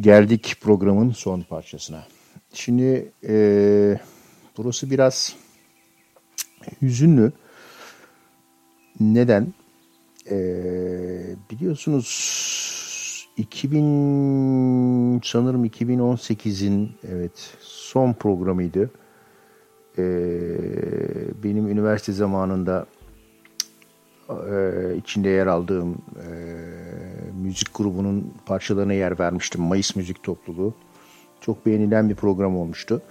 geldik programın son parçasına. Şimdi e, burası biraz hüzünlü. Neden? E, biliyorsunuz iki bin sanırım iki bin on sekizin evet son programıydı. E, benim üniversite zamanında e, içinde yer aldığım e, müzik grubunun parçalarına yer vermiştim. Mayıs Müzik Topluluğu. Çok beğenilen bir program olmuştu.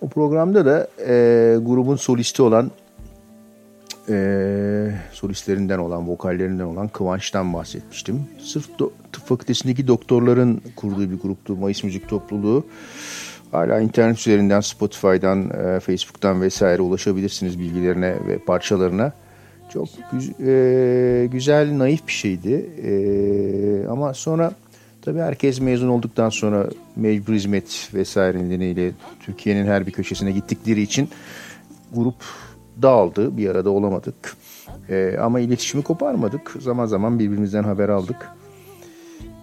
O programda da e, grubun solisti olan, e, solistlerinden olan, vokallerinden olan Kıvanç'tan bahsetmiştim. Sırf do, tıp fakültesindeki doktorların kurduğu bir gruptu Mayıs Müzik Topluluğu. Hala internet üzerinden, Spotify'dan, e, Facebook'tan vesaire ulaşabilirsiniz bilgilerine ve parçalarına. Çok e, güzel, naif bir şeydi. E, ama sonra tabii herkes mezun olduktan sonra mecbur hizmet vesaire nedeniyle Türkiye'nin her bir köşesine gittikleri için grup dağıldı. Bir arada olamadık. E, ama iletişimi koparmadık. Zaman zaman birbirimizden haber aldık.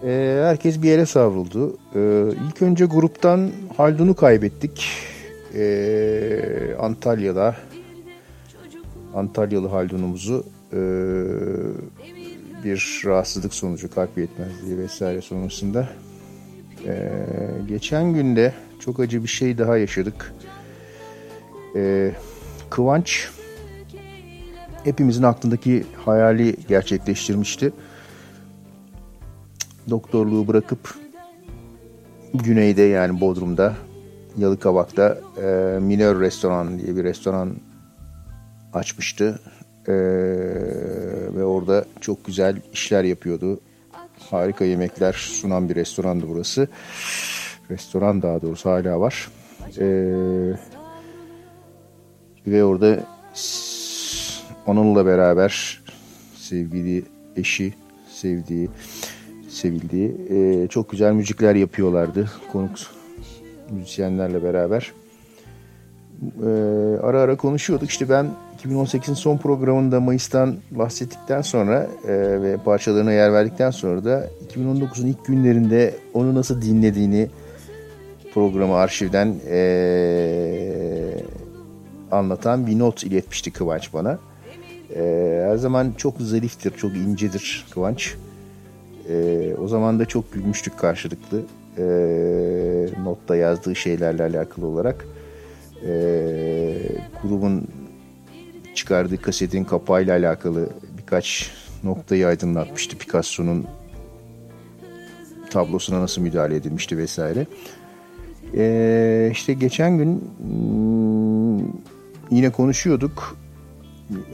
E, herkes bir yere savruldu. E, ilk önce gruptan Haldun'u kaybettik. E, Antalya'da. Antalyalı Haldun'umuzu e, bir rahatsızlık sonucu, kalp yetmezliği vesaire sonrasında. E, geçen günde çok acı bir şey daha yaşadık. E, Kıvanç hepimizin aklındaki hayali gerçekleştirmişti. Doktorluğu bırakıp güneyde, yani Bodrum'da, Yalıkavak'ta e, Minör Restoran diye bir restoran açmıştı. E, ve orada çok güzel işler yapıyordu. Harika yemekler sunan bir restorandı burası. Restoran daha doğrusu hala var. E, ve orada onunla beraber sevgili eşi, sevdiği, sevildiği e, çok güzel müzikler yapıyorlardı. Konuk müzisyenlerle beraber. E, ara ara konuşuyorduk. İşte ben iki bin on sekizin son programında Mayıs'tan bahsettikten sonra e, ve parçalarına yer verdikten sonra da iki bin on dokuzun ilk günlerinde onu nasıl dinlediğini programı arşivden e, anlatan bir not iletmişti Kıvanç bana. E, her zaman çok zariftir, çok incedir Kıvanç. E, o zaman da çok gülmüştük karşılıklı. E, notta yazdığı şeylerle alakalı olarak. E, grubun çıkardığı kasetin kapağıyla alakalı birkaç noktayı aydınlatmıştı. Picasso'nun tablosuna nasıl müdahale edilmişti vesaire. E, işte geçen gün yine konuşuyorduk.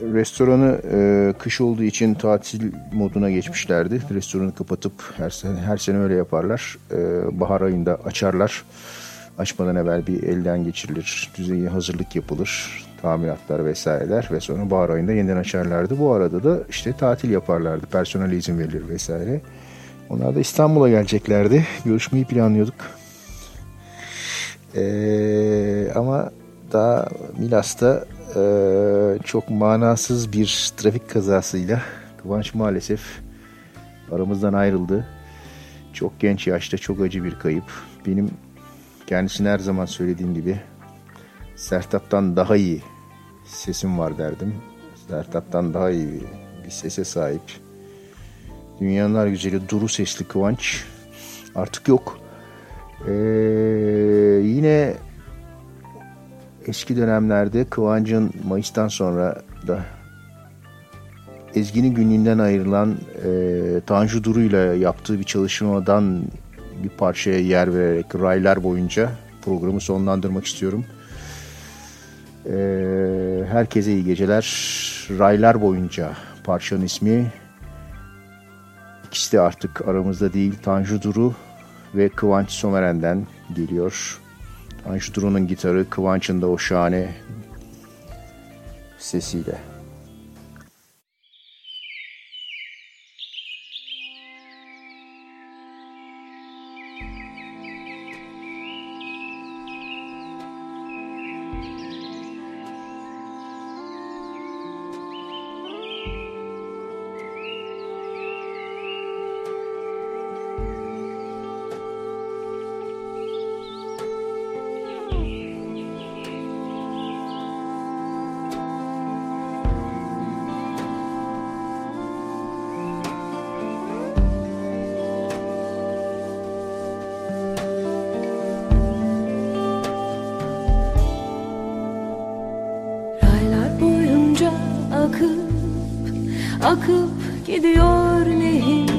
Restoranı e, kış olduğu için tatil moduna geçmişlerdi. Restoranı kapatıp her sene, her sene öyle yaparlar. E, bahar ayında açarlar. Açmadan evvel bir elden geçirilir. Düzeyi hazırlık yapılır. Tamiratlar vesaireler ve sonra bahar ayında yeniden açarlardı. Bu arada da işte tatil yaparlardı. Personele izin verilir vesaire. Onlar da İstanbul'a geleceklerdi. Görüşmeyi planlıyorduk. E, ama daha Milas'ta Ee, çok manasız bir trafik kazasıyla Kıvanç maalesef aramızdan ayrıldı. Çok genç yaşta çok acı bir kayıp. Benim kendisine her zaman söylediğim gibi Sertab'tan daha iyi sesim var derdim. Sertab'tan daha iyi bir, bir sese sahip. Dünyalar güzeli duru sesli Kıvanç artık yok. Ee, yine eski dönemlerde Kıvanç'ın Mayıs'tan sonra da Ezgi'nin günlüğünden ayrılan e, Tanju Duru'yla yaptığı bir çalışmadan bir parçaya yer vererek raylar boyunca programı sonlandırmak istiyorum. E, herkese iyi geceler. Raylar boyunca parçanın ismi. İkisi de artık aramızda değil. Tanju Duru ve Kıvanç Someren'den geliyor. Tanju Duru'nun gitarı, Kıvanç'ın da o şahane sesiyle. Akıp gidiyor nehir,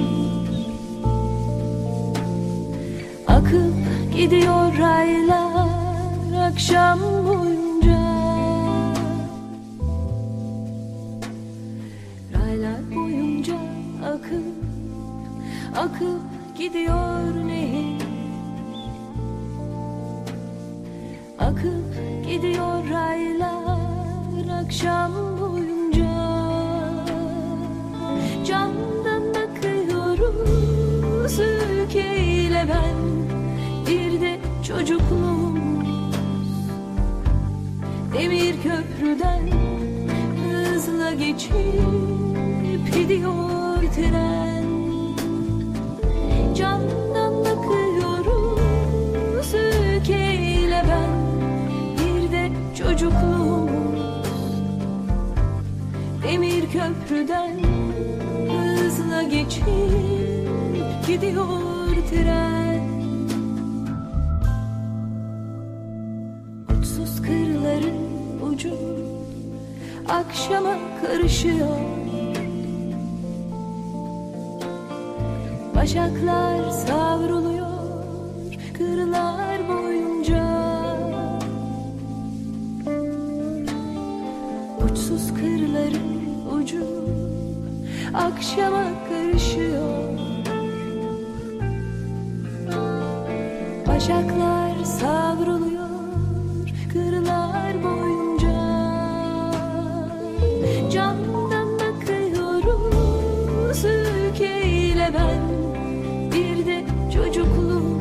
akıp gidiyor raylar akşam boyunca. Raylar boyunca akıp, akıp gidiyor nehir, akıp gidiyor raylar akşam boyunca. Camdan bakıyoruz ülkeyle ben, bir de çocukluğumuz. Demir köprüden hızla geçip gidiyor tren. Camdan bakıyoruz ülkeyle ben, bir de çocukluğumuz. Demir köprüden geçip gidiyor tren. Uçsuz kırların ucu akşama karışıyor. Başaklar savruluyor kırlar boyunca, uçsuz kırların ucu akşama karışıyor. Başaklar savruluyor kırlar boyunca. Camdan bakıyoruz ülkeyle ben, bir de çocukluğumuz.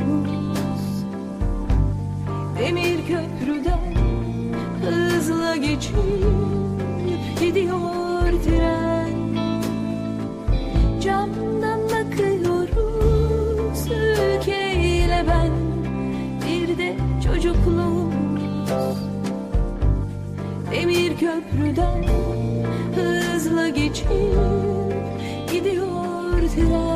Demir köprüden hızla geçip gidiyor tren. Camdan bakıyoruz ülkeyle ben, de çocukluğumuz. Demir köprüden hızla geçip gidiyor tren.